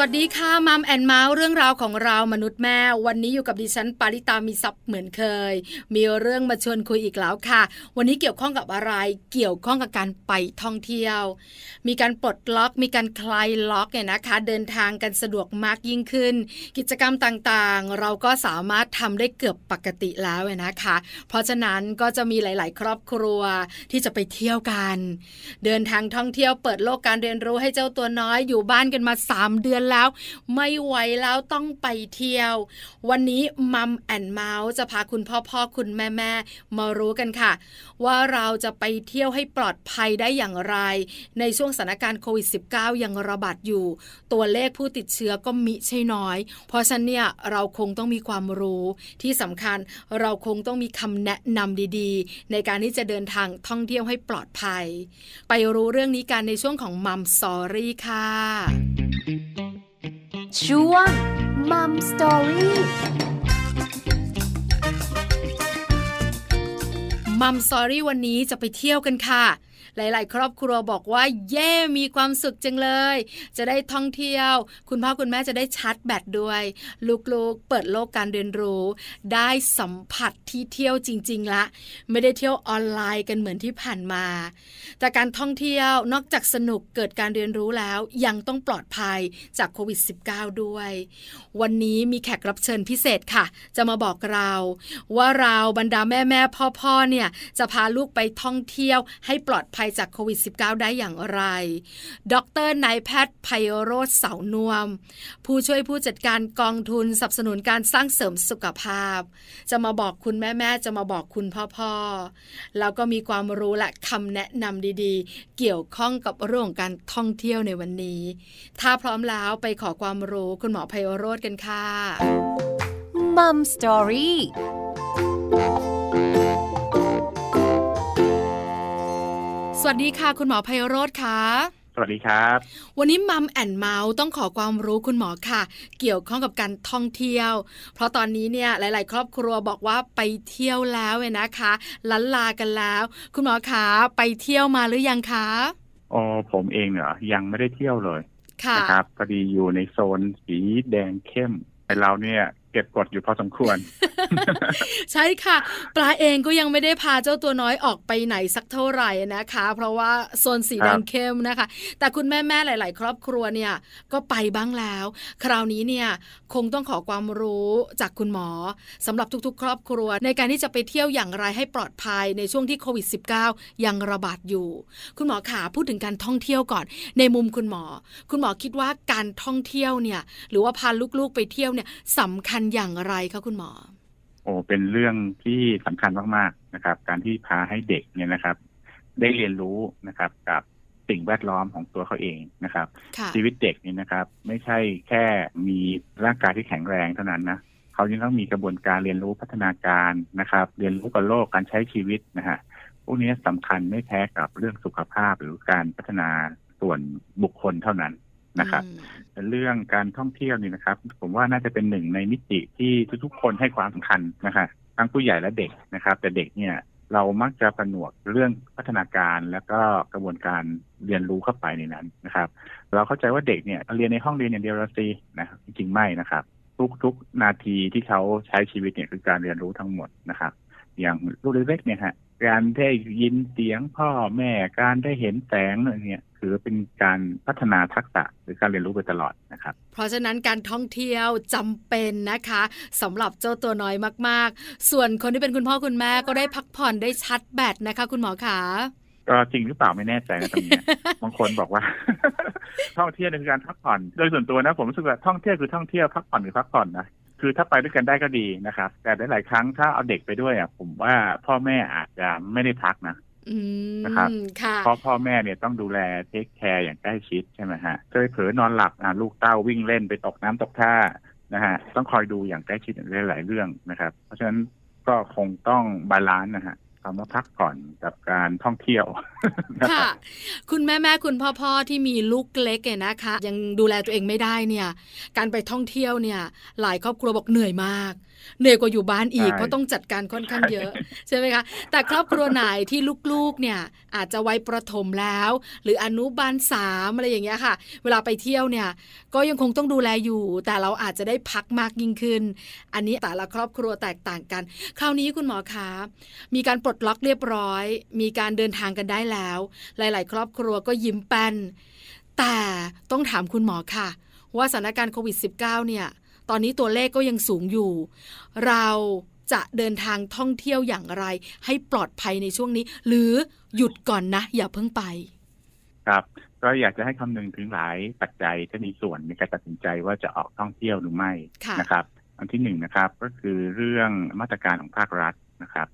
สวัสดีค่ะมัมแอนเมาส์เรื่องราวของเรามนุษย์แม่วันนี้อยู่กับดิฉันปาริตามีศัพท์เหมือนเคยมีเรื่องมาชวนคุยอีกแล้วค่ะวันนี้เกี่ยวข้องกับอะไรเกี่ยวข้องกับการไปท่องเที่ยวมีการปลดล็อกมีการคลายล็อกเนี่ยนะคะเดินทางกันสะดวกมากยิ่งขึ้นกิจกรรมต่างๆเราก็สามารถทำได้เกือบปกติแล้วนะคะเพราะฉะนั้นก็จะมีหลายๆครอบครัวที่จะไปเที่ยวกันเดินทางท่องเที่ยวเปิดโลกการเรียนรู้ให้เจ้าตัวน้อยอยู่บ้านกันมา3 เดือนแล้วไม่ไหวแล้วต้องไปเที่ยววันนี้มัมแอนด์เมาส์จะพาคุณพ่อคุณแม่มารู้กันค่ะว่าเราจะไปเที่ยวให้ปลอดภัยได้อย่างไรในช่วงสถานการณ์โควิด -19 ยังระบาดอยู่ตัวเลขผู้ติดเชื้อก็มิใช่น้อยเพราะฉะนั้นเนี่ยเราคงต้องมีความรู้ที่สำคัญเราคงต้องมีคำแนะนำดีๆในการที่จะเดินทางท่องเที่ยวให้ปลอดภัยไปรู้เรื่องนี้กันในช่วงของมัมสตอรี่ค่ะช่วง Mum Story Mum Story วันนี้จะไปเที่ยวกันค่ะหลายๆครอบครัวบอกว่าเย่มีความสุขจังเลยจะได้ท่องเที่ยวคุณพ่อคุณแม่จะได้ชาร์จแบตด้วยลูกๆเปิดโลกการเรียนรู้ได้สัมผัสที่เที่ยวจริงๆละไม่ได้เที่ยวออนไลน์กันเหมือนที่ผ่านมาแต่การท่องเที่ยวนอกจากสนุกเกิดการเรียนรู้แล้วยังต้องปลอดภัยจากโควิด -19 ด้วยวันนี้มีแขกรับเชิญพิเศษค่ะจะมาบอกเราว่าเราบรรดาแม่ๆพ่อๆเนี่ยจะพาลูกไปท่องเที่ยวให้ปลอดภัยจากโควิด -19 ได้อย่างไรดร.นายแพทย์ไพโรจน์เสานวมผู้ช่วยผู้จัดการกองทุนสนับสนุนการสร้างเสริมสุขภาพจะมาบอกคุณแม่ๆจะมาบอกคุณพ่อๆแล้วก็มีความรู้และคำแนะนำดีๆเกี่ยวข้องกับเรื่องการท่องเที่ยวในวันนี้ถ้าพร้อมแล้วไปขอความรู้คุณหมอไพโรจน์กันค่ะ Mom Storyสวัสดีค่ะคุณหมอไพโรจน์ค่ะสวัสดีครับวันนี้มัมแอนด์เมาส์ต้องขอความรู้คุณหมอค่ะเกี่ยวข้องกับการท่องเที่ยวเพราะตอนนี้เนี่ยหลายๆครอบครัวบอกว่าไปเที่ยวแล้วนะคะลั้นลากันแล้วคุณหมอคะไปเที่ยวมาหรือยังคะอ๋อผมเองเหรอยังไม่ได้เที่ยวเลยนะครับพอดีอยู่ในโซนสีแดงเข้มแต่เราเนี่ยเก็บกดอยู่พอสมควร ใช่ค่ะปลาเองก็ยังไม่ได้พาเจ้าตัวน้อยออกไปไหนสักเท่าไหร่นะคะเพราะว่าโซนสีแดงเข้มนะคะแต่คุณแม่ๆหลายๆครอบครัวเนี่ยก็ไปบ้างแล้วคราวนี้เนี่ยคงต้องขอความรู้จากคุณหมอสำหรับทุกๆครอบครัวในการที่จะไปเที่ยวอย่างไรให้ปลอดภัยในช่วงที่โควิด -19 ยังระบาดอยู่คุณหมอขาพูดถึงการท่องเที่ยวก่อนในมุมคุณหมอคิดว่าการท่องเที่ยวเนี่ยหรือว่าพาลูกๆไปเที่ยวเนี่ยสำคัญอย่างไรคะคุณหมอโอ้เป็นเรื่องที่สำคัญมากๆนะครับการที่พาให้เด็กเนี่ยนะครับได้เรียนรู้นะครับกับสิ่งแวดล้อมของตัวเขาเองนะครับชีวิตเด็กนี่นะครับไม่ใช่แค่มีร่างกายที่แข็งแรงเท่านั้นนะเขายังต้องมีกระบวนการเรียนรู้พัฒนาการนะครับเรียนรู้กับโลกการใช้ชีวิตนะฮะพวกนี้สำคัญไม่แพ้กับเรื่องสุขภาพหรือการพัฒนาส่วนบุคคลเท่านั้นนะครับเรื่องการท่องเที่ยวนี่นะครับผมว่าน่าจะเป็นหนึ่งในมิติที่ทุกๆคนให้ความสำคัญนะคะทั้งผู้ใหญ่และเด็กนะครับแต่เด็กเนี่ยเรามักจะผนวกเรื่องพัฒนาการแล้วก็กระบวนการเรียนรู้เข้าไปในนั้นนะครับเราเข้าใจว่าเด็กเนี่ยเรียนในห้องเรียนอย่างเดียวเราสินะจริงไม่นะครับทุกๆนาทีที่เขาใช้ชีวิตเนี่ยคือการเรียนรู้ทั้งหมดนะครับอย่างลูกเล็กเนี่ยฮะการได้ยินเสียงพ่อแม่การได้เห็นแสงอะไรเนี่ยคือเป็นการพัฒนาทักษะหรือการเรียนรู้ไปตลอดนะครับเพราะฉะนั้นการท่องเที่ยวจำเป็นนะคะสำหรับเจ้าตัวน้อยมากๆส่วนคนที่เป็นคุณพ่อคุณแม่ก็ได้พักผ่อนได้ชาร์จแบตนะคะคุณหมอขาก็จริงหรือเปล่าไม่แน่ใจนะตรงนี้บางคนบอกว่าท่องเที่ยวคือการพักผ่อนโดยส่วนตัวนะผมรู้สึกว่าท่องเที่ยวคือท่องเที่ยวพักผ่อนคือพักผ่อนนะคือถ้าไปด้วยกันได้ก็ดีนะครับแต่หลายครั้งถ้าเอาเด็กไปด้วยอ่ะผมว่าพ่อแม่อาจจะไม่ได้พักนะนะครับเพราะพ่อแม่เนี่ยต้องดูแลเทคแคร์อย่างใกล้ชิดใช่ไหมฮะเคยเผลอนอนหลับลูกเต้าวิ่งเล่นไปตกน้ำตกท่านะฮะต้องคอยดูอย่างใกล้ชิดหลายเรื่องนะครับเพราะฉะนั้นก็คงต้องบาลานซ์นะฮะคำว่าพักผ่อนกับการท่องเที่ยวค่ะคุณแม่ๆคุณพ่อๆที่มีลูกเล็กเนี่ยนะคะยังดูแลตัวเองไม่ได้เนี่ยการไปท่องเที่ยวเนี่ยหลายครอบครัวบอกเหนื่อยมาก เหนื่อยกว่าอยู่บ้านอีกเพราะต้องจัดการค่อนข้างเยอะใช่ไหมคะแต่ครอบครัวไหนที่ลูกๆเนี่ยอาจจะวัยประถมแล้วหรืออนุบาล3อะไรอย่างเงี้ยค่ะเวลาไปเที่ยวเนี่ยก็ยังคงต้องดูแลอยู่แต่เราอาจจะได้พักมากยิ่งขึ้นอันนี้แต่ละครอบครัวแตกต่างกันคราวนี้คุณหมอคะมีการปลดล็อกเรียบร้อยมีการเดินทางกันได้แล้วหลายๆครอบครัวก็ยิ้มแป้นแต่ต้องถามคุณหมอค่ะว่าสถานการณ์โควิด -19 เนี่ยตอนนี้ตัวเลขก็ยังสูงอยู่เราจะเดินทางท่องเที่ยวอย่างไรให้ปลอดภัยในช่วงนี้หรือหยุดก่อนนะอย่าเพิ่งไปครับก็อยากจะให้คำนึงถึงหลายปัจจัยที่มีส่วนในการตัดสินใจว่าจะออกท่องเที่ยวหรือไม่นะครับอันที่1 นะครับก็คือเรื่องมาตรการของภาครัฐนะครับ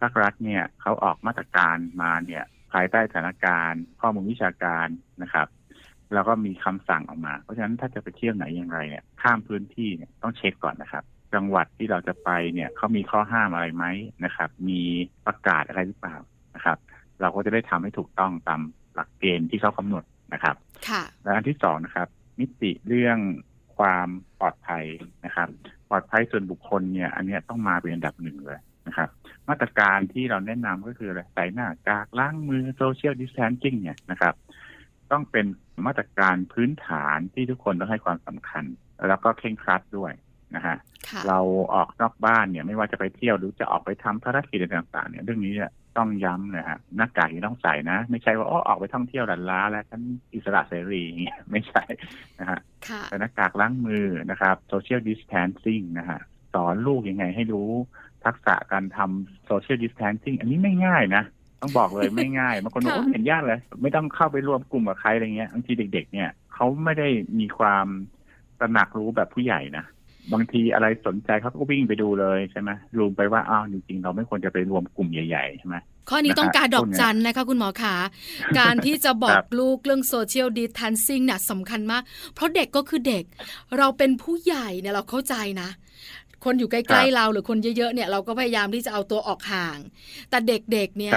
ภาครัฐเนี่ยเขาออกมาตรการมาเนี่ยภายใต้สถานการณ์ข้อมูลวิชาการนะครับแล้วก็มีคำสั่งออกมาเพราะฉะนั้นถ้าจะไปเที่ยวไหนอย่างไรเนี่ยข้ามพื้นที่เนี่ยต้องเช็คก่อนนะครับจังหวัดที่เราจะไปเนี่ยเขามีข้อห้ามอะไรไหมนะครับมีประกาศอะไรหรือเปล่านะครับเราก็จะได้ทำให้ถูกต้องตามหลักเกณฑ์ที่เขากำหนดนะครับค่ะและอันที่2นะครับมิติเรื่องความปลอดภัยนะครับปลอดภัยส่วนบุคคลเนี่ยอันนี้ต้องมาเป็นอันดับหนึ่งเลยนะครับมาตรการที่เราแนะนำก็คืออะไรใส่หน้ากากล้างมือโซเชียลดิสแทนซิ่งเนี่ยนะครับต้องเป็นมาตรการพื้นฐานที่ทุกคนต้องให้ความสำคัญแล้วก็เคร่งครัดด้วยนะฮะเราออกนอกบ้านเนี่ยไม่ว่าจะไปเที่ยวหรือจะออกไปทำภารกิจต่างๆเนี่ยเรื่องนี้ต้องย้ำนะฮะหน้ากากต้องใส่นะไม่ใช่ว่าออกไปท่องเที่ยวหลันล้าแล้วฉันอิสระเสรีอย่างเงี้ยไม่ใช่นะฮะแต่หน้ากากล้างมือนะครับโซเชียลดิสแทนซิ่งนะฮะสอนลูกยังไงให้รู้ทักษะการทำโซเชียลดิสแทนซิ่งอันนี้ไม่ง่ายนะต้องบอกเลยไม่ง่ายบางคนบอกว่าเห็นยากเลยไม่ต้องเข้าไปรวมกลุ่มกับใครอะไรเงี้ยบางทีเด็กๆเนี่ยเขาไม่ได้มีความตระหนักรู้แบบผู้ใหญ่นะบางทีอะไรสนใจเขาก็วิ่งไปดูเลยใช่ไหมรู้ไปว่าอ้าวจริงๆเราไม่ควรจะไปรวมกลุ่มใหญ่ๆใช่ไหมข้อนี้ต้องการดอกจันนะคะคุณหมอขาการที่จะบอกลูกเรื่องโซเชียลดิสแทนซิ่งเนี่ยสำคัญมากเพราะเด็กก็คือเด็กเราเป็นผู้ใหญ่เนี่ยเราเข้าใจนะคนอยู่ใกล้ๆเราหรือคนเยอะๆเนี่ยเราก็พยายามที่จะเอาตัวออกห่างแต่เด็กๆเนี่ย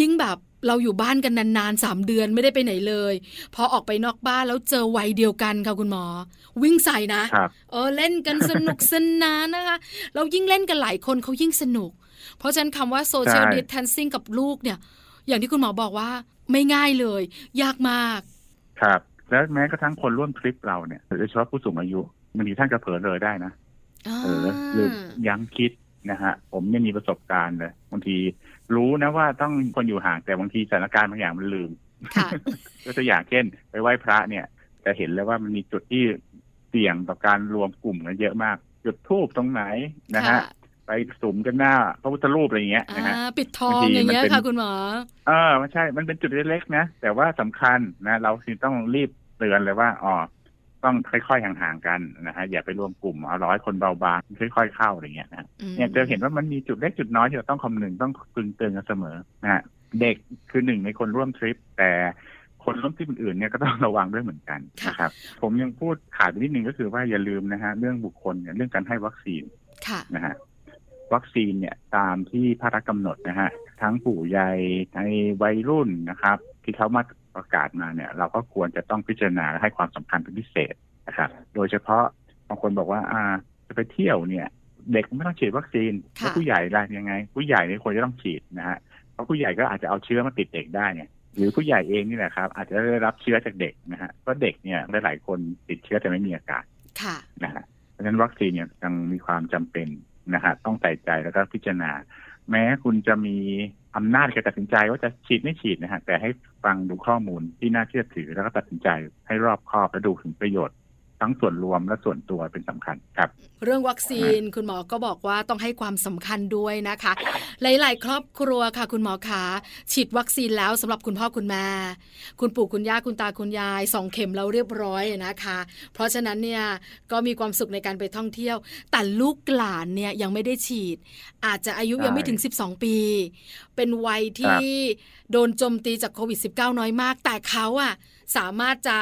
ยิ่งแบบเราอยู่บ้านกันนานๆ3เดือนไม่ได้ไปไหนเลยพอออกไปนอกบ้านแล้วเจอวัยเดียวกันค่ะคุณหมอวิ่งใส่นะเล่นกันสนุกสนานนะคะแล้วยิ่งเล่นกันหลายคนเขายิ่งสนุกเพราะฉะนั้นคำว่า social distancing กับลูกเนี่ยอย่างที่คุณหมอบอกว่าไม่ง่ายเลยยากมากครับแล้วแม้กระทั่งคนร่วมทริปเราเนี่ยโดยเฉพาะผู้สูงอายุบางทีท่านกระเผลอเลยได้นะหรือยังคิดนะฮะผมเนี่ยมีประสบการณ์เลยบางทีรู้นะว่าต้องคนอยู่ห่างแต่บางทีสถานการณ์บางอย่างมันลืมก็ตัวอย่างเช่นไปไหว้พระเนี่ยจะเห็นเลยว่ามันมีจุดที่เสี่ยงต่อการรวมกลุ่มกันเยอะมากจุดธูปตรงไหนนะฮะไปสุมกันหน้าพระพุทธรูปอะไรเงี้ยนะฮะปิดทองอย่างเงี้ยค่ะคุณหมอไม่ใช่มันเป็นจุดเล็กๆนะแต่ว่าสำคัญนะเราต้องรีบเตือนเลยว่าต้องค่อยๆห่างๆกันนะฮะอย่าไปรวมกลุ่มเอาร้อยคนเบาบางค่อยๆเข้าอะไรเงี้ยนะเนี่ยจะเห็นว่ามันมีจุดเล็กจุดน้อยที่เราต้องคำนึงต้องเตือนกันเสมอนะฮะเด็กคือ1ในคนร่วมทริปแต่คนร่วมทริปอื่นๆเนี่ยก็ต้องระวังด้วยเหมือนกันนะครับผมยังพูดขาดนิดนึงก็คือว่าอย่าลืมนะฮะเรื่องบุคคลเนี่ยเรื่องการให้วัคซีนนะฮะวัคซีนเนี่ยตามที่ภาครัฐกำหนดนะฮะทั้งผู้ใหญ่ในวัยรุ่นนะครับที่เขามาประกาศมาเนี่ยเราก็ควรจะต้องพิจารณาให้ความสำคัญเป็นพิเศษนะครับโดยเฉพาะบางคนบอกว่าจะไปเที่ยวเนี่ยเด็กไม่ต้องฉีดวัคซีนแล้วผู้ใหญ่ล่ะยังไงผู้ใหญ่เนี่ยควรจะต้องฉีดนะฮะเพราะผู้ใหญ่ก็อาจจะเอาเชื้อมาติดเด็กได้เนี่ยหรือผู้ใหญ่เองนี่แหละครับอาจจะได้รับเชื้อจากเด็กนะฮะเพราะเด็กเนี่ยหลายคนติดเชื้อแต่ไม่มีอาการนะฮะเพราะฉะนั้นวัคซีนเนี่ยยังมีความจำเป็นนะฮะต้องใส่ใจแล้วก็พิจารณาแม้คุณจะมีอำนาจการตัดสินใจว่าจะฉีดไม่ฉีดนะฮะแต่ให้ฟังดูข้อมูลที่น่าเชื่อถือแล้วก็ตัดสินใจให้รอบคอบและดูถึงประโยชน์ทั้งส่วนรวมและส่วนตัวเป็นสำคัญครับเรื่องวัคซีนคุณหมอก็บอกว่าต้องให้ความสำคัญด้วยนะคะหลายๆครอบครัวค่ะคุณหมอคะฉีดวัคซีนแล้วสำหรับคุณพ่อคุณแม่คุณปู่คุณย่าคุณตาคุณยาย2เข็มแล้วเรียบร้อยนะคะเพราะฉะนั้นเนี่ยก็มีความสุขในการไปท่องเที่ยวแต่ลูกหลานเนี่ยยังไม่ได้ฉีดอาจจะอายุยังไม่ถึง12ปีเป็นวัยที่โดนโจมตีจากโควิด-19 น้อยมากแต่เขาอะสามารถจะ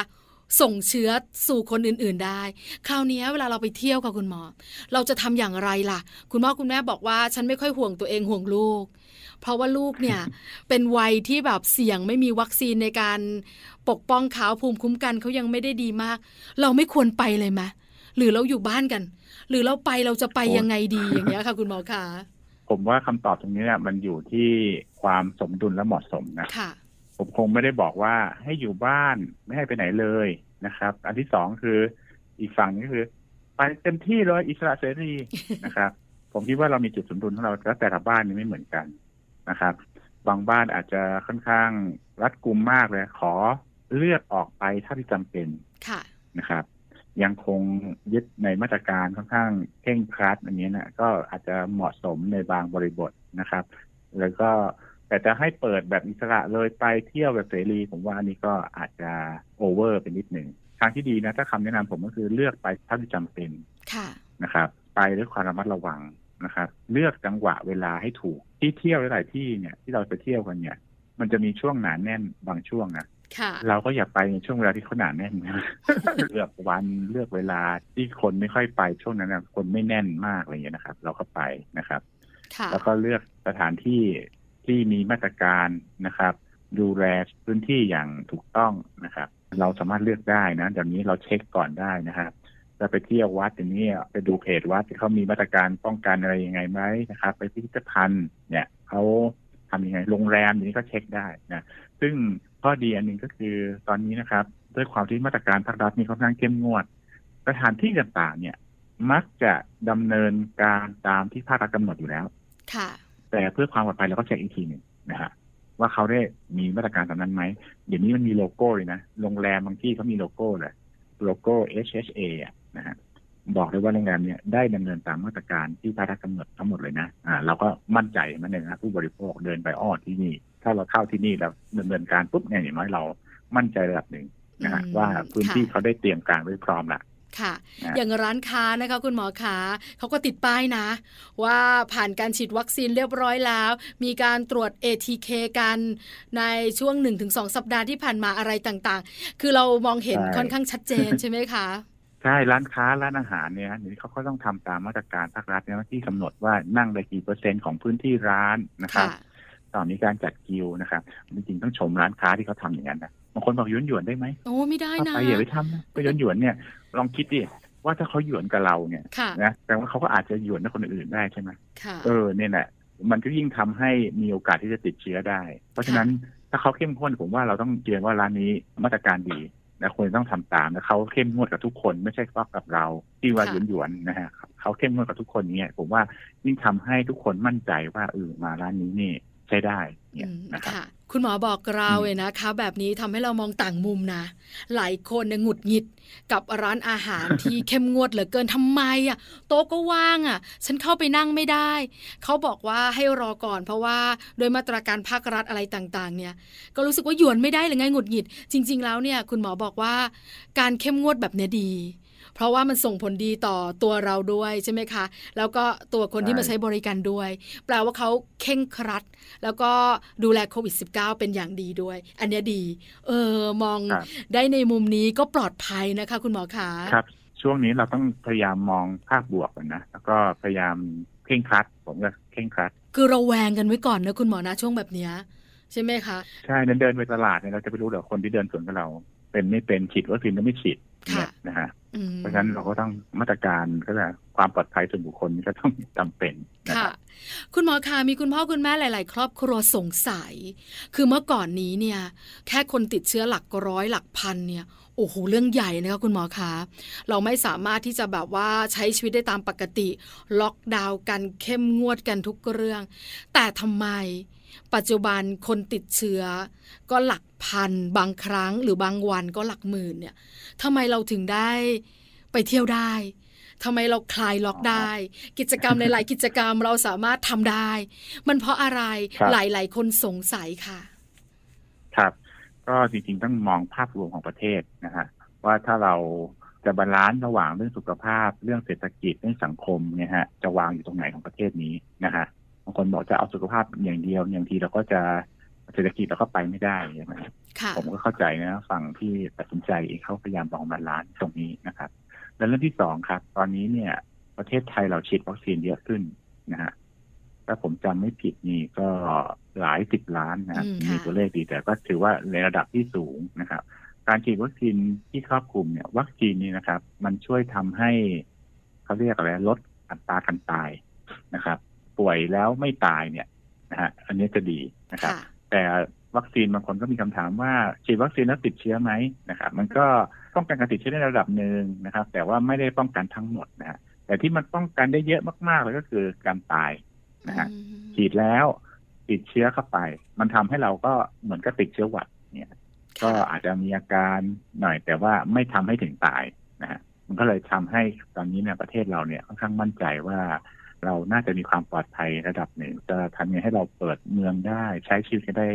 ส่งเชื้อสู่คนอื่นๆได้คราวนี้เวลาเราไปเที่ยวกับคุณหมอเราจะทำอย่างไรล่ะคุณพ่อคุณแม่บอกว่าฉันไม่ค่อยห่วงตัวเองห่วงลูกเพราะว่าลูกเนี่ย เป็นวัยที่แบบเสี่ยงไม่มีวัคซีนในการปกป้องเขาภูมิคุ้มกันเขายังไม่ได้ดีมากเราไม่ควรไปเลยไหม หรือเราอยู่บ้านกันหรือเราไปเราจะไปยังไงดีอย่างเงี้ยค่ะคุณหมอคะผมว่าคำตอบตรงนี้เนี่ยมันอยู่ที่ความสมดุลและเหมาะสมนะผมคงไม่ได้บอกว่าให้อยู่บ้านไม่ให้ไปไหนเลยนะครับอันที่สองคืออีกฝั่งก็คือไปเต็มที่เลยอิสระเสรี นะครับผมคิดว่าเรามีจุดสมดุลของเราแล้วแต่ละบ้านนี่ไม่เหมือนกันนะครับบางบ้านอาจจะค่อนข้างรัดกุมมากเลยขอเลือกออกไปถ้าที่จำเป็นนะครับยังคงยึดในมาตรการค่อนข้างเคร่งครัดอันนี้นะก็อาจจะเหมาะสมในบางบริบทนะครับแล้วก็แต่จะให้เปิดแบบอิสระเลยไปเที่ยวแบบเสรีผมว่าอันนี้ก็อาจจะโอเวอร์ไปนิดหนึ่งทางที่ดีนะถ้าคำแนะนำผมก็คือเลือกไปเท่าที่จำเป็นนะครับไปด้วยความระมัดระวังนะครับเลือกจังหวะเวลาให้ถูกที่เที่ยวหลายที่เนี่ยที่เราไปเที่ยวกันเนี่ยมันจะมีช่วงหนาแน่นบางช่วงนะเราก็อย่าไปในช่วงเวลาที่เขาหนาแน่นนะ เลือกวันเลือกเวลาที่คนไม่ค่อยไปช่วงนั้นนะคนไม่แน่นมากอะไรอย่างเงี้ยนะครับเราก็ไปนะครับแล้วก็เลือกสถานที่ที่มีมาตรการนะครับดูแลพื้นที่อย่างถูกต้องนะครับเราสามารถเลือกได้นะเดี๋ยวนี้เราเช็คก่อนได้นะครับจะไปเที่ยววัดอย่างนี้ไปดูเพจวัดที่เขามีมาตรการป้องกันอะไรยังไงไหมนะครับไปพิพิธภัณฑ์เนี่ยเขาทำยังไงโรงแรมอย่างนี้ก็เช็คได้นะซึ่งข้อดีอันหนึ่งก็คือตอนนี้นะครับด้วยความที่มาตรการภาครัฐมีค่อนข้างเข้มงวดสถานที่ต่างๆเนี่ยมักจะดำเนินการตามที่ภาครัฐกำหนดอยู่แล้วแต่เพื่อความปลอดภัยเราก็เช็คอีกทีหนึ่งนะฮะว่าเขาได้มีมาตรการตามนั้นไหมเดี๋ยวนี้มันมีโลโก้เลยนะโรงแรมบางที่เขามีโลโก้เลยโลโก้ HHA นะฮะบอกเลยว่าโรงแรมเนี่ยได้ดำเนินตามมาตรการที่ภาครัฐกำหนดทั้งหมดเลยนะเราก็มั่นใจมันเลยนะผู้บริโภคเดินไปอ้อที่นี่ถ้าเราเข้าที่นี่แล้วดำเนินการปุ๊บเนี่ยอย่างน้อยเรามั่นใจระดับหนึ่งนะฮะว่าพื้นที่เขาได้เตรียมการไว้พร้อมละค่ะอย่างร้านค้านะคะคุณหมอคะเขาก็ติดป้ายนะว่าผ่านการฉีดวัคซีนเรียบร้อยแล้วมีการตรวจ ATK กันในช่วง 1-2 สัปดาห์ที่ผ่านมาอะไรต่างๆคือเรามองเห็นค่อนข้างชัดเจน ใช่ไหมคะใช่ร้านค้าร้านอาหารเนี่ยหรือเขาก็ต้องทำตามมาตรการภาครัฐเนี่ยที่กำหนดว่านั่งได้กี่เปอร์เซ็นต์ของพื้นที่ร้านนะครับตอนนี้การจัดคิวนะครับจริงๆต้องชมร้านค้าที่เขาทำอย่างนั้นนะบางคนบอกหยวนได้ไหมโอ้ไม่ได้นะไปอย่าไปทำนะไปหยวนเนี่ยลองคิดดิว่าถ้าเขาหยวนกับเราเนี่ยนะแต่ว่าเขาก็อาจจะหยวนกับคนอื่นได้ใช่ไหมเนี่ยแหละมันก็ยิ่งทำให้มีโอกาสที่จะติดเชื้อได้เพราะฉะนั้นถ้าเขาเข้มข้นผมว่าเราต้องเตือนว่าร้านนี้มาตรการดีและควรต้องทำตามและเขาเข้มงวดกับทุกคนไม่ใช่ว่ากับเราที่ว่าหยวนนะฮะเขาเข้มงวดกับทุกคนเนี่ยผมว่ายิ่งทำให้ทุกคนมั่นใจว่ามาร้านนี้นี่ใช้ได้เนี่ยนะครับคุณหมอบอกเราเลยนะคะแบบนี้ทำให้เรามองต่างมุมนะหลายคนเนี่ยหงุดหงิดกับร้านอาหาร ที่เข้มงวดเหลือเกินทำไมอ่ะโต๊ะก็ว่างอ่ะฉันเข้าไปนั่งไม่ได้เขาบอกว่าให้รอก่อนเพราะว่าโดยมาตรการภาครัฐอะไรต่างๆเนี่ยก็รู้สึกว่าหยวนไม่ได้หรือไงหงุดหงิดจริงๆแล้วเนี่ยคุณหมอบอกว่าการเข้มงวดแบบเนี้ยดีเพราะว่ามันส่งผลดีต่อตัวเราด้วยใช่ไหมคะแล้วก็ตัวคนที่มาใช้บริการด้วยแปลว่าเขาเคร่งครัดแล้วก็ดูแลโควิด -19 เป็นอย่างดีด้วยอันนี้ดีมองได้ในมุมนี้ก็ปลอดภัยนะคะคุณหมอคะครับช่วงนี้เราต้องพยายามมองภาพบวกกันนะแล้วก็พยายามเคร่งครัดผมก็เคร่งครัดคือเราแวงกันไว้ก่อนนะคุณหมอนะช่วงแบบนี้ใช่ไหมคะใช่เดินไปตลาดเนี่ยเราจะไปรู้เหรอคนที่เดินสวนกับเราเป็นไม่เป็นฉีดวัคซีนหรือไม่ฉีดนะฮะเพราะฉะนั้นเราก็ต้องมาตรการก็จะความปลอดภัยส่วนบุคคลก็ต้องจำเป็นค่ะคุณหมอคะมีคุณพ่อคุณแม่หลายๆครอบครัวสงสัยคือเมื่อก่อนนี้เนี่ยแค่คนติดเชื้อหลักร้อยหลักพันเนี่ยโอ้โหเรื่องใหญ่นะคะคุณหมอคะเราไม่สามารถที่จะแบบว่าใช้ชีวิตได้ตามปกติล็อกดาวน์กันเข้มงวดกันทุกเรื่องแต่ทำไมปัจจุบันคนติดเชื้อก็หลักพันบางครั้งหรือบางวันก็หลักหมื่นเนี่ยทำไมเราถึงได้ไปเที่ยวได้ทำไมเราคลายล็อกได้กิจกรรมหลายๆกิจกรรมเราสามารถทำได้มันเพราะอะไรหลายๆคนสงสัยค่ะครับก็จริงๆต้องมองภาพรวมของประเทศนะฮะว่าถ้าเราจะบาลานซ์ระหว่างเรื่องสุขภาพเรื่องเศรษฐกิจเรื่องสังคมเนี่ยฮะจะวางอยู่ตรงไหนของประเทศนี้นะฮะบางคนบอกจะเอาสุขภาพอย่างเดียวอย่างทีเราก็จะเศรษฐกิจเราก็ไปไม่ได้ใช่ไหมผมก็เข้าใจนะฝั่งที่ตัดสินใจเองเขาพยายามมองบาลานซ์ตรงนี้นะครับและเรื่องที่สองครับตอนนี้เนี่ยประเทศไทยเราฉีดวัคซีนเยอะขึ้นนะฮะถ้าผมจำไม่ผิดนี่ก็หลาย10 ล้านนะมีตัวเลขดีแต่ก็ถือว่าในระดับที่สูงนะครับ การฉีดวัคซีนที่ครอบคลุมเนี่ยวัคซีนนี้นะครับมันช่วยทำให้เขาเรียกอะไรลดอัตราการตายนะครับป่วยแล้วไม่ตายเนี่ยนะฮะอันนี้จะดีนะครับแต่วัคซีนบางคนก็มีคำถามว่าฉีดวัคซีนแล้วติดเชื้อไหมนะครับมันก็ป้องกันการติดเชื้อในระดับหนึ่งนะครับแต่ว่าไม่ได้ป้องกันทั้งหมดนะฮะแต่ที่มันป้องกันได้เยอะมากๆเลยก็คือการตายนะฮะฉีดแล้วติดเชื้อเข้าไปมันทำให้เราก็เหมือนกับติดเชื้อหวัดเนี่ยก็อาจจะมีอาการหน่อยแต่ว่าไม่ทำให้ถึงตายนะฮะมันก็เลยทำให้ตอนนี้เนี่ยประเทศเราเนี่ยค่อนข้างมั่นใจว่าเราน่าจะมีความปลอดภัยระดับหนึ่งจะทำยังไงให้เราเปิดเมืองได้ใช้ชีวิตได้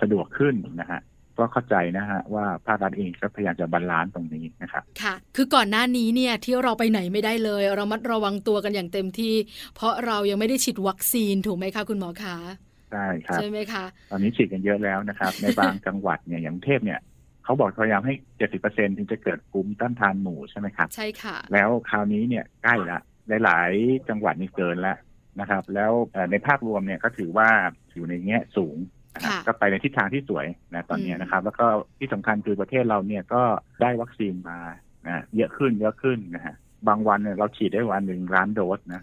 สะดวกขึ้นนะฮะก็เข้าใจนะฮะว่าภาครัฐเองก็พยายามจะบาลานซ์ตรงนี้นะครับค่ะคือก่อนหน้านี้เนี่ยที่เราไปไหนไม่ได้เลยเรามัดระวังตัวกันอย่างเต็มที่เพราะเรายังไม่ได้ฉีดวัคซีนถูกไหมคะคุณหมอคะใช่ครับใช่ไหมคะตอนนี้ฉีดกันเยอะแล้วนะครับ ในบางจังหวัดเนี่ยอย่างกรุงเทพเนี่ยเขาบอกพยายามให้ 70% ถึงจะเกิดภูมิต้านทานหมู่ใช่ไหมครับใช่ค่ะแล้วคราวนี้เนี่ยใกล้ละหลายๆจังหวัดนี่เกินแล้วนะครับแล้วในภาพรวมเนี่ยก็ถือว่าอยู่ในแง่สูงก็ไปในทิศทางที่สวยนะตอนนี้นะครับแล้วก็ที่สำคัญคือประเทศเราเนี่ยก็ได้วัคซีนมานะเยอะขึ้นนะฮะบางวันเราฉีดได้วันหนึ่งล้านโดสนะ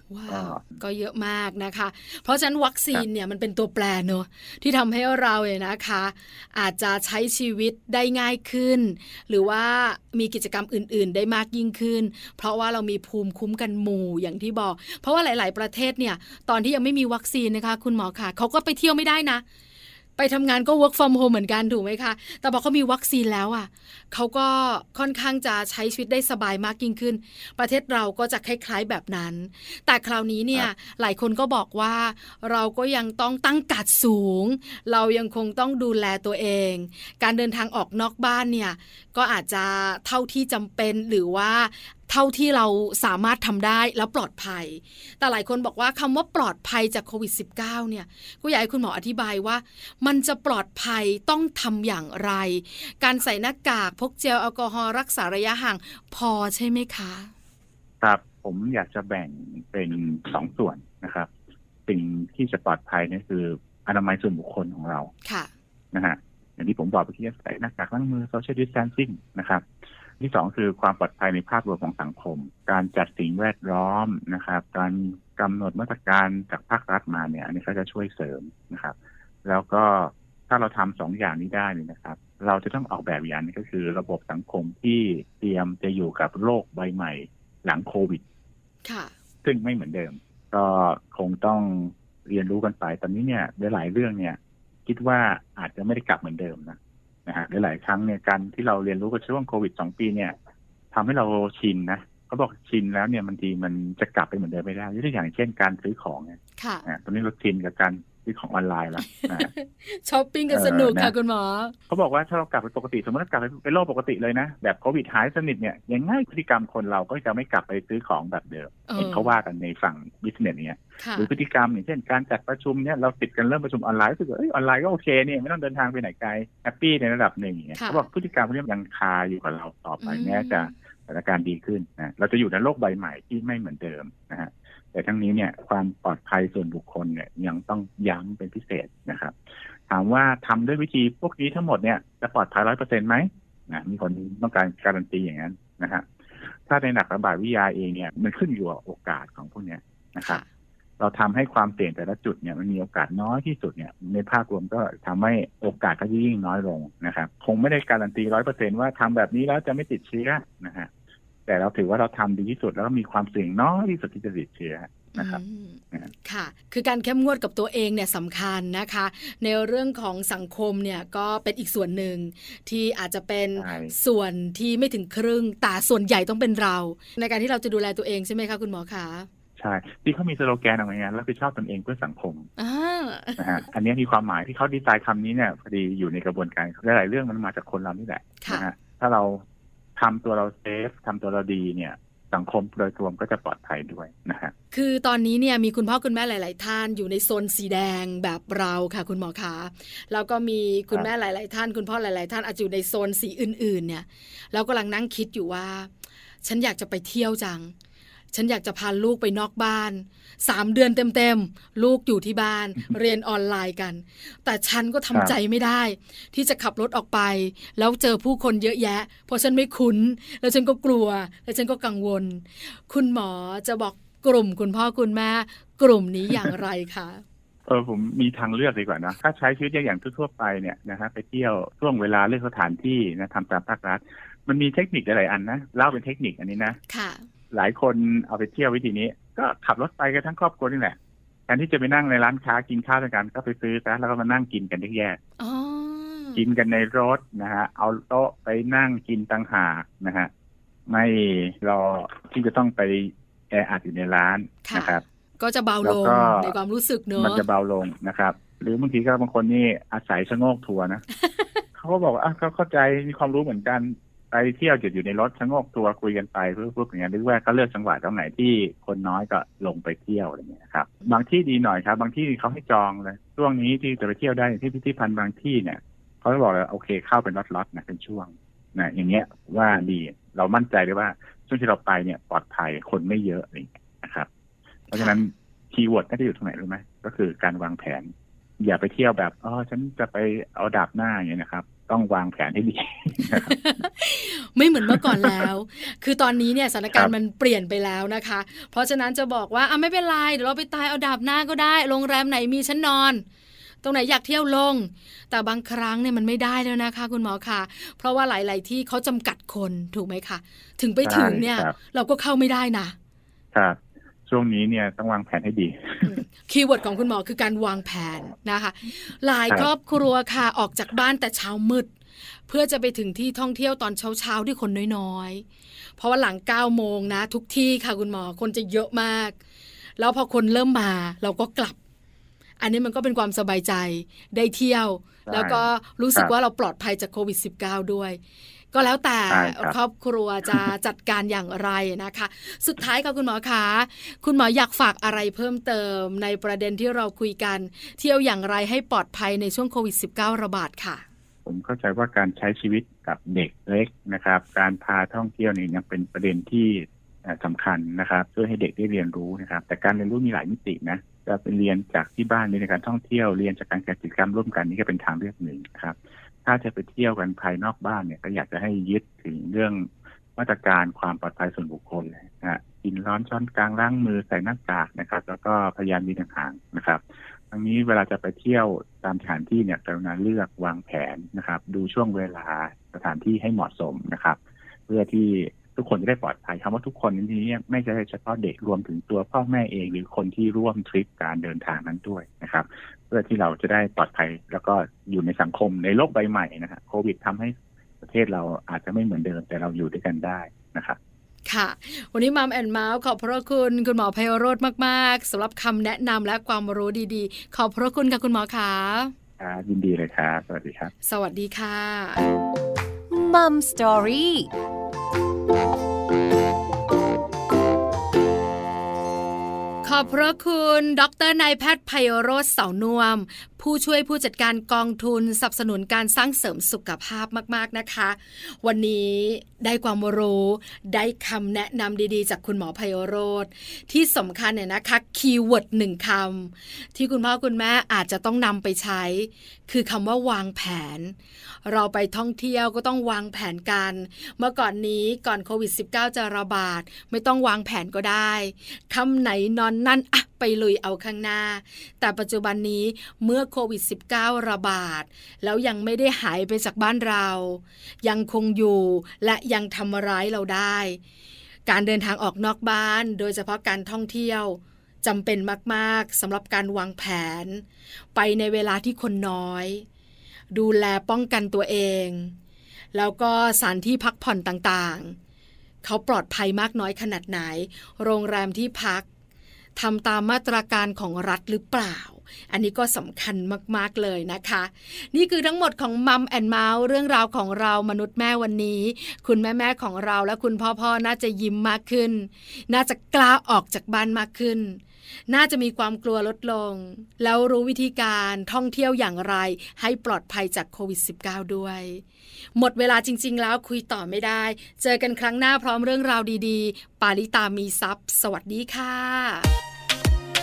ก็เยอะมากนะคะเพราะฉะนั้นวัคซีนเนี่ยมันเป็นตัวแปรเนอะที่ทำให้เราเนี่ยนะคะอาจจะใช้ชีวิตได้ง่ายขึ้นหรือว่ามีกิจกรรมอื่นๆได้มากยิ่งขึ้นเพราะว่าเรามีภูมิคุ้มกันหมู่อย่างที่บอกเพราะว่าหลายๆประเทศเนี่ยตอนที่ยังไม่มีวัคซีนนะคะคุณหมอค่ะเขาก็ไปเที่ยวไม่ได้นะไปทำงานก็ work from home เหมือนกันถูกไหมคะแต่พอเขามีวัคซีนแล้วอ่ะเขาก็ค่อนข้างจะใช้ชีวิตได้สบายมากยิ่งขึ้นประเทศเราก็จะคล้ายๆแบบนั้นแต่คราวนี้เนี่ยหลายคนก็บอกว่าเราก็ยังต้องตั้งการ์ดสูงเรายังคงต้องดูแลตัวเองการเดินทางออกนอกบ้านเนี่ยก็อาจจะเท่าที่จำเป็นหรือว่าเท่าที่เราสามารถทำได้แล้วปลอดภัยแต่หลายคนบอกว่าคำว่าปลอดภัยจากโควิด -19 เนี่ยก็อยากให้คุณหมออธิบายว่ามันจะปลอดภัยต้องทำอย่างไรการใส่หน้ากากพกเจลแอลกอฮอล์รักษาระยะห่างพอใช่ไหมคะครับผมอยากจะแบ่งเป็น2ส่วนนะครับสิ่งที่จะปลอดภัยนี่คืออนามัยส่วนบุคคลของเราค่ะนะฮะอย่างที่ผมบอกไปที่ใส่หน้ากากล้างมือ social distancing นะครับที่สองคือความปลอดภัยในภาพรวมของสังคมการจัดสิ่งแวดล้อมนะครับการกำหนดมาตรการจากภาครัฐมาเนี่ยอันนี้ก็จะช่วยเสริมนะครับแล้วก็ถ้าเราทำ2อย่างนี้ได้นี่นะครับเราจะต้องออกแบบอย่างนี้ก็คือระบบสังคมที่เตรียมจะอยู่กับโลกใบใหม่หลังโควิดค่ะซึ่งไม่เหมือนเดิมก็คงต้องเรียนรู้กันไปตอนนี้เนี่ยหลายเรื่องเนี่ยคิดว่าอาจจะไม่ได้กลับเหมือนเดิมนะฮะหลายครั้งเนี่ยการที่เราเรียนรู้กับช่วงโควิด2ปีเนี่ยทำให้เราชินนะเขาบอกชินแล้วเนี่ยบางทีมันจะกลับไปเหมือนเดิมไม่ได้ยกตัวอย่างเช่นการซื้อของเนี่ยตอนนี้เราชินกับการซื้อของออนไลน์แล้วช้อปปิ้งกันสนุกค่ะคุณหมอเขาบอกว่าถ้าเรากลับไปปกติสมมติเรากลับไปโลกปกติเลยนะแบบโควิดหายสนิทเนี่ยยังง่ายพฤติกรรมคนเราก็จะไม่กลับไปซื้อของแบบเดิมเขาว่ากันในฝั่งบิสเนสเนี่ยหรือพฤติกรรมอย่างเช่นการจัดประชุมเนี่ยเราติดกันเริ่มประชุมออนไลน์รู้สึกว่าออนไลน์ก็โอเคเนี่ยไม่ต้องเดินทางไปไหนไกลแฮปปี้ในระดับหนึ่งเนี่ยเขาบอกพฤติกรรมเรื่องยังคาอยู่กับเราต่อไปแม้จะสถานการณ์ดีขึ้นนะเราจะอยู่ในโลกใบใหม่ที่ไม่เหมือนเดิมนะฮะแต่ทั้งนี้เนี่ยความปลอดภัยส่วนบุคคลเนี่ยยังต้องย้ำเป็นพิเศษนะครับถามว่าทำด้วยวิธีพวกนี้ทั้งหมดเนี่ยจะปลอดภัย 100% ไหมนะมีคนต้องการการันตีอย่างนั้นนะฮะถ้าในหลักระบาดวิทยาเองเนี่ยมันขึ้นอยู่กับโอกาสของพวกนี้นะครับเราทำให้ความเสี่ยงแต่ละจุดเนี่ยมันมีโอกาสน้อยที่สุดเนี่ยในภาพรวมก็ทำให้โอกาสก็ยิ่งน้อยลงนะครับคงไม่ได้การันตี 100% ว่าทำแบบนี้แล้วจะไม่ติดเชื้อนะฮะแต่เราถือว่าเราทำดีที่สุดแล้วก็มีความเสี่ยงน้อยที่สุดที่จะติดเชื้อนะครับค่ะคือการเข้มงวดกับตัวเองเนี่ยสำคัญนะคะในเรื่องของสังคมเนี่ยก็เป็นอีกส่วนหนึ่งที่อาจจะเป็นส่วนที่ไม่ถึงครึ่งแต่ส่วนใหญ่ต้องเป็นเราในการที่เราจะดูแลตัวเองใช่ไหมคะคุณหมอคะใช่ที่เขามีสโลแกนอะไรเงี้ยรับผิดชอบตนเองเพื่อสังคมนะฮะอันนี้มีความหมายที่เขาดีไซน์คำนี้เนี่ยพอดีอยู่ในกระบวนการหลายเรื่องมันมาจากคนเรานี่แหละนะฮะถ้าเราทำตัวเราเซฟทำตัวเราดีเนี่ยสังคมโดยรวมก็จะปลอดภัยด้วยนะฮะคือตอนนี้เนี่ยมีคุณพ่อคุณแม่หลายๆท่านอยู่ในโซนสีแดงแบบเราค่ะคุณหมอคะแล้วก็มีคุณแม่หลายๆท่านคุณพ่อหลายๆท่านอาจจะอยู่ในโซนสีอื่นๆเนี่ยเรากำลังนั่งคิดอยู่ว่าฉันอยากจะไปเที่ยวจัง ฉันอยากจะพาลูกไปนอกบ้าน3 เดือนเต็มๆลูกอยู่ที่บ้าน เรียนออนไลน์กันแต่ฉันก็ทำใจไม่ได้ที่จะขับรถออกไปแล้วเจอผู้คนเยอะแยะเพราะฉันไม่คุ้นแล้วฉันก็กลัวแล้วฉันก็กังวลคุณหมอจะบอกกลุ่มคุณพ่อคุณแม่กลุ่มนี้อย่างไรคะผมมีทางเลือกดีกว่านะถ้าใช้ชีวิตอย่างทั่วไปเนี่ยนะฮะไปเที่ยวช่วงเวลาเลือกสถานที่นะทำตามภาครัฐมันมีเทคนิคหลายอันนะเล่าเป็นเทคนิคอันนี้นะหลายคนเอาไปเที่ยววิธีนี้ก็ขับรถไปกันทั้งครอบครัวนี่แหละแทนที่จะไปนั่งในร้านค้ากินข้าวด้วยกันก็ไปซื้อซะแล้วก็มานั่งกินกันแยกๆกินกันในรถนะฮะเอาโต๊ะไปนั่งกินต่างหากนะฮะไม่รอที่จะต้องไปแออัดอยู่ในร้านนะครับก็จะเบาลงในความรู้สึกเนอะมันจะเบาลงนะครับหรือบางทีก็บางคนนี่อาศัยชะโงกทัวร์นะ เขาก็บอกว่าเขาเข้าใจมีความรู้เหมือนกันไปเที่ยวจุดอยู่ในรถชะโงกทัวร์คุยกันไปเพื่ออย่างเงี้ยหรือว่าเขาเลือกจังหวัดตรงไหนที่คนน้อยก็ลงไปเที่ยวอะไรเงี้ยครับบางที่ดีหน่อยครับบางที่เขาให้จองเลยช่วงนี้ที่จะไปเที่ยวได้ที่พิพิธภัณฑ์บางที่เนี่ยเขาจะบอกเลยโอเคเข้าเป็นล็อตๆนะเป็นช่วงนะอย่างเงี้ยว่าดีเรามั่นใจเลยว่าช่วงที่เราไปเนี่ยปลอดภัยคนไม่เยอะอะไรเงี้ยนะครับเพราะฉะนั้นคีย์เวิร์ดน่าจะอยู่ตรงไหนรู้ไหมก็คือการวางแผนอย่าไปเที่ยวแบบอ๋อฉันจะไปเอาดาบหน้าอย่างเงี้ยนะครับต้องวางแผนให้ดี ไม่เหมือนเมื่อก่อนแล้ว คือตอนนี้เนี่ยสถานการณ์มันเปลี่ยนไปแล้วนะคะเพราะฉะนั้นจะบอกว่าไม่เป็นไรเดี๋ยวเราไปตายเอาดาบหน้าก็ได้โรงแรมไหนมีฉันนอนตรงไหนอยากเที่ยวลงแต่บางครั้งเนี่ยมันไม่ได้แล้วนะคะคุณหมอค่ะเพราะว่าหลายๆที่เขาจำกัดคนถูกไหมคะถึงไปถึงเนี่ยเราก็เข้าไม่ได้นะครับช่วงนี้เนี่ยต้องวางแผนให้ดีคีย์เวิร์ดของคุณหมอคือการวางแผนนะคะหลายครอบครัวค่ะออกจากบ้านแต่เช้ามืดเพื่อจะไปถึงที่ท่องเที่ยวตอนเช้าๆที่คนน้อยๆเพราะว่าหลัง 9 โมงนะทุกที่ค่ะคุณหมอคนจะเยอะมากแล้วพอคนเริ่มมาเราก็กลับอันนี้มันก็เป็นความสบายใจได้เที่ยวแล้วก็รู้สึกว่าเราปลอดภัยจากโควิด -19 ด้วยก็แล้วแต่ครอบครัวจะจัดการอย่างไรนะคะสุดท้ายค่ะคุณหมอคะคุณหมออยากฝากอะไรเพิ่มเติมในประเด็นที่เราคุยกันเที่ยวอย่างไรให้ปลอดภัยในช่วงโควิด -19 ระบาดค่ะผมเข้าใจว่าการใช้ชีวิตกับเด็กเล็กนะครับการพาท่องเที่ยวนี่ยังเป็นประเด็นที่สำคัญนะครับช่วยให้เด็กได้เรียนรู้นะครับแต่การเรียนรู้มีหลายมิตินะจะเป็นเรียนจากที่บ้านในการท่องเที่ยวเรียนจากการจัดกิจกรรมร่วมกันนี่ก็เป็นทางเลือกหนึ่งนะครับถ้าจะไปเที่ยวกันภายนอกบ้านเนี่ยก็อยากจะให้ยึดถึงเรื่องมาตรการความปลอดภัยส่วนบุคคลนะฮะกินร้อนช้อนกลางล้างมือใส่หน้ากากนะครับแล้วก็พยายามมีห่างๆนะครับทั้งนี้เวลาจะไปเที่ยวตามสถานที่เนี่ยเราเลือกวางแผนนะครับดูช่วงเวลาสถานที่ให้เหมาะสมนะครับเพื่อที่ทุกคนจะได้ปลอดภัยคำว่าทุกคนนี้ไม่ใช่เฉพาะเด็กรวมถึงตัวพ่อแม่เองหรือคนที่ร่วมทริปการเดินทางนั้นด้วยนะครับเพื่อที่เราจะได้ปลอดภัยแล้วก็อยู่ในสังคมในโลกใบใหม่นะครับโควิดทำให้ประเทศเราอาจจะไม่เหมือนเดิมแต่เราอยู่ด้วยกันได้นะครับค่ะวันนี้มัมแอนด์เมาส์ขอบพระคุณคุณหมอไพโรจน์มากๆสำหรับคำแนะนำและความรู้ดีๆขอบพระคุณค่ะคุณหมอค่ะยินดีเลยครับสวัสดีครับสวัสดีค่ะมัมสตอรี่ขอบพระคุณดร.นายแพทย์ไพโรจน์ เสาน่วมผู้ช่วยผู้จัดการกองทุนสนับสนุนการสร้างเสริมสุขภาพมากๆนะคะวันนี้ได้ความรู้ได้คำแนะนำดีๆจากคุณหมอไพโรจน์ที่สำคัญเนี่ยนะคะคีย์เวิร์ดหนึ่งคำที่คุณพ่อคุณแม่อาจจะต้องนำไปใช้คือคำว่าวางแผนเราไปท่องเที่ยวก็ต้องวางแผนกันเมื่อก่อนนี้ก่อนโควิด -19 จะระบาดไม่ต้องวางแผนก็ได้คำไหนนอนนั่นอะไปลุยเอาข้างหน้าแต่ปัจจุบันนี้เมื่อโควิด -19 ระบาดแล้วยังไม่ได้หายไปจากบ้านเรายังคงอยู่และยังทำร้ายเราได้การเดินทางออกนอกบ้านโดยเฉพาะการท่องเที่ยวจำเป็นมากๆสำหรับการวางแผนไปในเวลาที่คนน้อยดูแลป้องกันตัวเองแล้วก็สถานที่พักผ่อนต่างๆเขาปลอดภัยมากน้อยขนาดไหนโรงแรมที่พักทำตามมาตรการของรัฐหรือเปล่าอันนี้ก็สำคัญมากๆเลยนะคะนี่คือทั้งหมดของมัมแอนด์เมาส์เรื่องราวของเรามนุษย์แม่วันนี้คุณแม่ๆของเราและคุณพ่อๆน่าจะยิ้มมากขึ้นน่าจะกล้าออกจากบ้านมากขึ้น น่าจะมีความกลัวลดลงแล้วรู้วิธีการท่องเที่ยวอย่างไรให้ปลอดภัยจากโควิด -19 ด้วยหมดเวลาจริงๆแล้วคุยต่อไม่ได้เจอกันครั้งหน้าพร้อมเรื่องราวดีๆปาริตามีทรัพย์สวัสดีค่ะ